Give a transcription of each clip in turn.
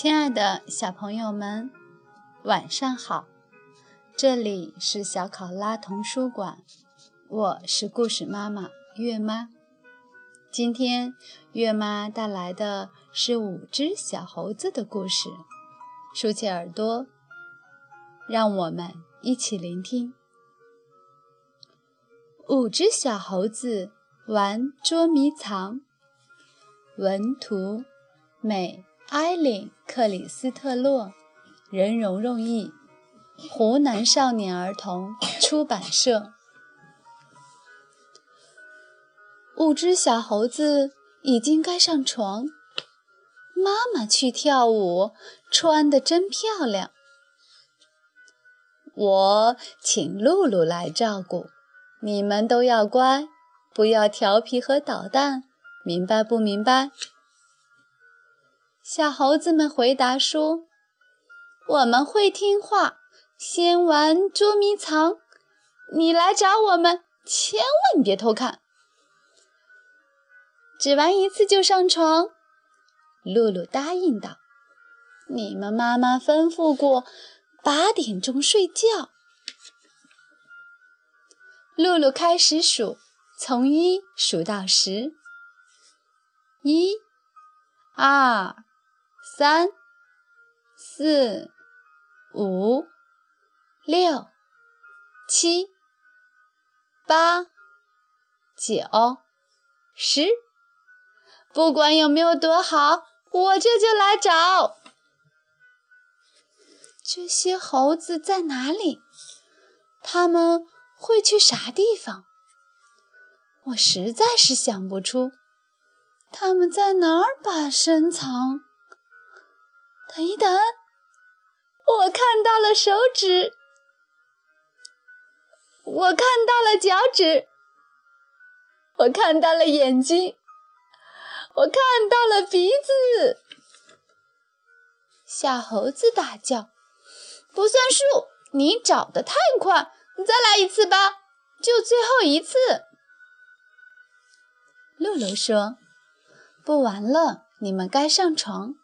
亲爱的小朋友们，晚上好！这里是小考拉童书馆，我是故事妈妈月妈。今天月妈带来的是5只小猴子的故事，竖起耳朵，让我们一起聆听。5只小猴子玩捉迷藏，文图美艾琳·克里斯特洛，任蓉蓉译，湖南少年儿童出版社。5只小猴子已经该上床，妈妈去跳舞，穿得真漂亮。我请露露来照顾，你们都要乖，不要调皮和捣蛋，明白不明白？小猴子们回答说，我们会听话，先玩捉迷藏，你来找我们，千万别偷看。只玩一次就上床，露露答应道，你们妈妈吩咐过，8点钟睡觉。露露开始数，从1数到10，1、2、3、4、5、6、7、8、9、10，不管有没有多好，我这就来找。这些猴子在哪里？他们会去啥地方？我实在是想不出。他们在哪儿把身藏？等一等，我看到了手指，我看到了脚趾，我看到了眼睛，我看到了鼻子。小猴子大叫，不算数，你找得太快，再来一次吧，就最后一次。露露说，不玩了，你们该上床。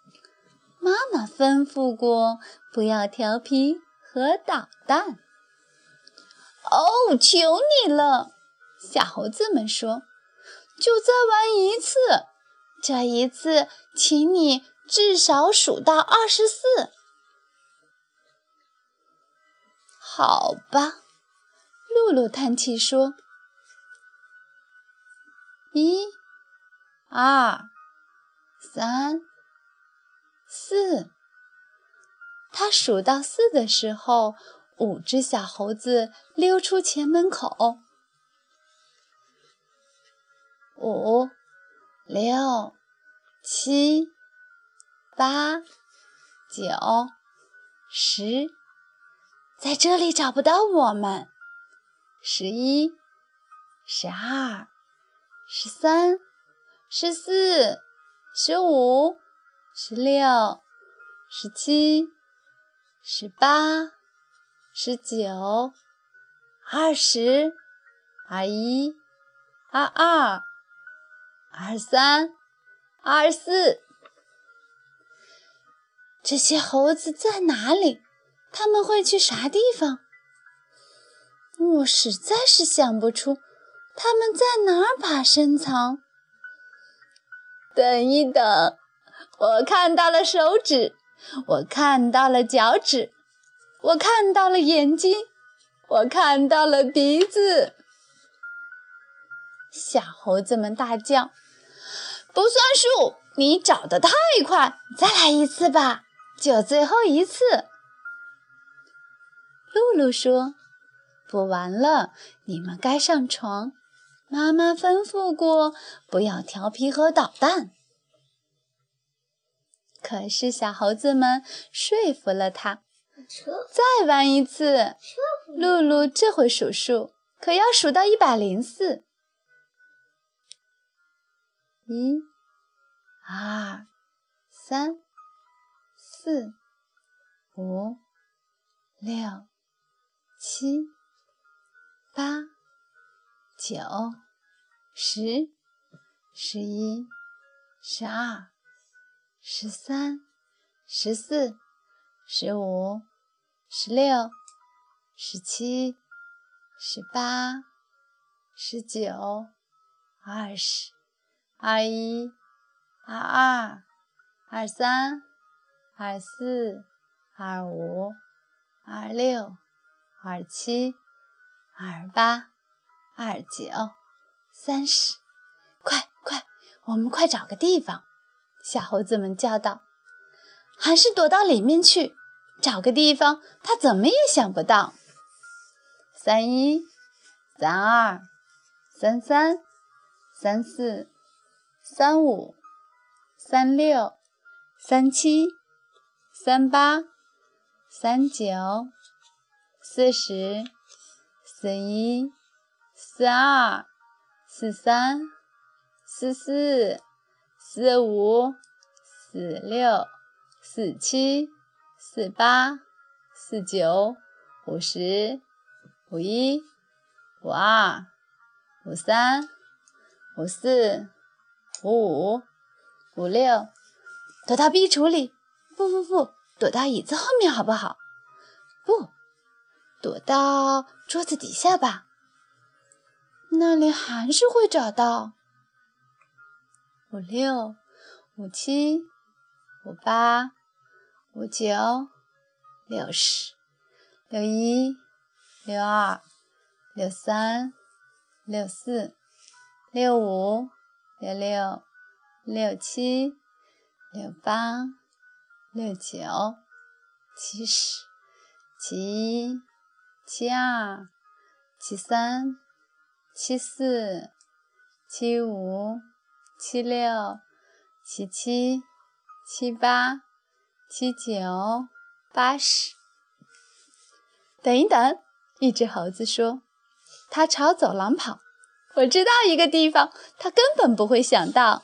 妈妈吩咐过，不要调皮和捣蛋。哦，求你了！小猴子们说，就再玩一次，这一次，请你至少数到24。好吧，露露叹气说，1、2、3、4，他数到4的时候，5只小猴子溜出前门口。5、6、7、8、9、10，在这里找不到我们。11、12、13、15、16、17、18、19、20、21、22、23、24。这些猴子在哪里？他们会去啥地方？我实在是想不出，他们在哪儿把身藏？等一等，我看到了手指，我看到了脚趾，我看到了眼睛，我看到了鼻子。小猴子们大叫，不算数，你找得太快，再来一次吧，就最后一次。露露说，不玩了，你们该上床。妈妈吩咐过，不要调皮和捣蛋。可是小猴子们说服了他，再玩一次。露露这回数数，可要数到104。1、2、3、4、5、6、7、8、9、10、11、12、14、15、16、17、18、19、20、21、22、23、24、25、26、27、28、29、30。快快，我们快找个地方！小猴子们叫道。还是躲到里面去，找个地方，他怎么也想不到。31、32、33、34、35、36、37、38、39、40、51、52、53、54、55、56，躲到壁橱里。不，躲到椅子后面好不好？不，躲到桌子底下吧，那里还是会找到。65、66、67、68、69、70、71、72、73、74、75、76、77、78、79、80。等一等，一只猴子说，它朝走廊跑。我知道一个地方，它根本不会想到。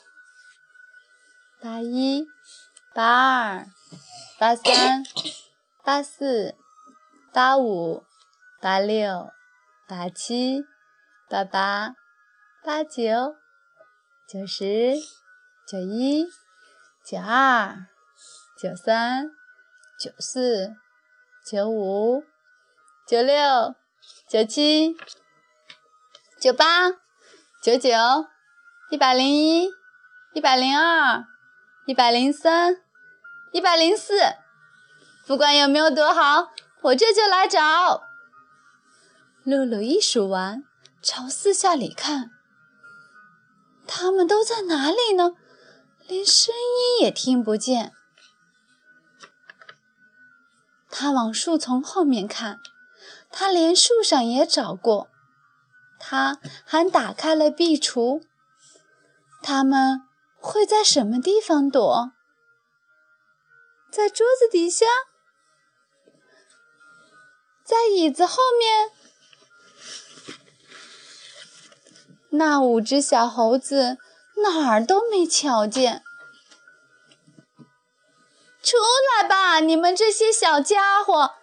81、82、84、85、86、87、88、89、90、91、92、93、94、95、96、97、98、99、101、102、103、104，不管有没有多好，我这就来找。露露一数完，朝四下里看，他们都在哪里呢？连声音也听不见。他往树丛后面看，他连树上也找过，他还打开了壁橱。他们会在什么地方躲？在桌子底下？在椅子后面？那五只小猴子哪儿都没瞧见。出来吧，你们这些小家伙，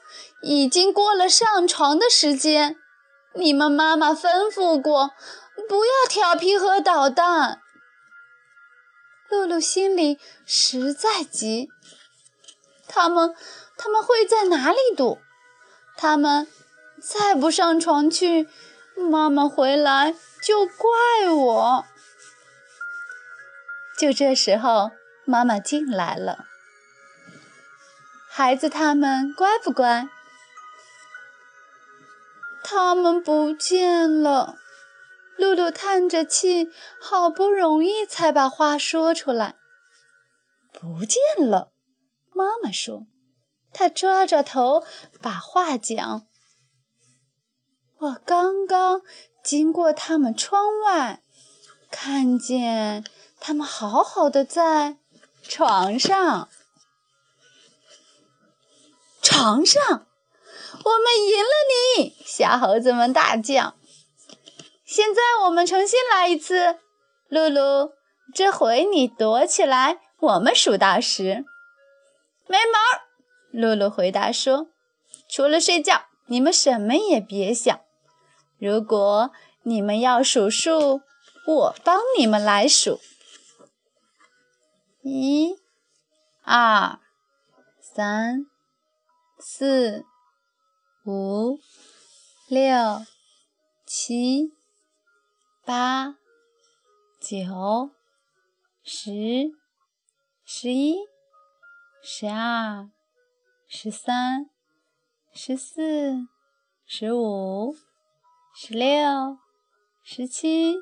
已经过了上床的时间，你们妈妈吩咐过，不要调皮和捣蛋。露露心里实在急，他们会在哪里躲？他们再不上床去，妈妈回来就怪我。就这时候，妈妈进来了。孩子他们乖不乖？他们不见了。露露叹着气，好不容易才把话说出来。不见了，妈妈说。她抓着头把话讲。我刚刚经过他们窗外，看见他们好好的在床上。床上，我们赢了你！小猴子们大叫。现在我们重新来一次，露露，这回你躲起来，我们数到10。没毛！露露回答说：“除了睡觉，你们什么也别想。如果你们要数数，我帮你们来数。1、2、三、四、五、六、七、八、九、十、11、12、13、14、15、16、17、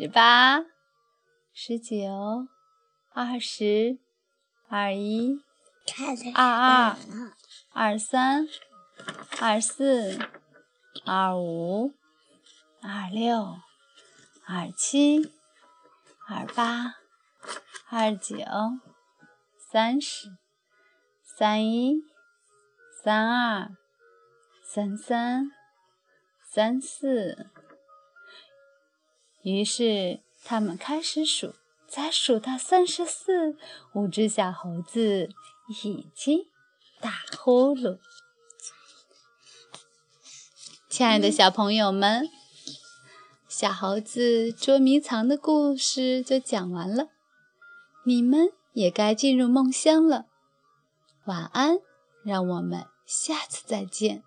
18、19、20、21、22、23、24、25、26、27、28。29、30、31、32、33、34。于是他们开始数，才数到34，五只小猴子已经打呼噜。亲爱的小朋友们，小猴子捉迷藏的故事就讲完了。你们也该进入梦乡了，晚安，让我们下次再见。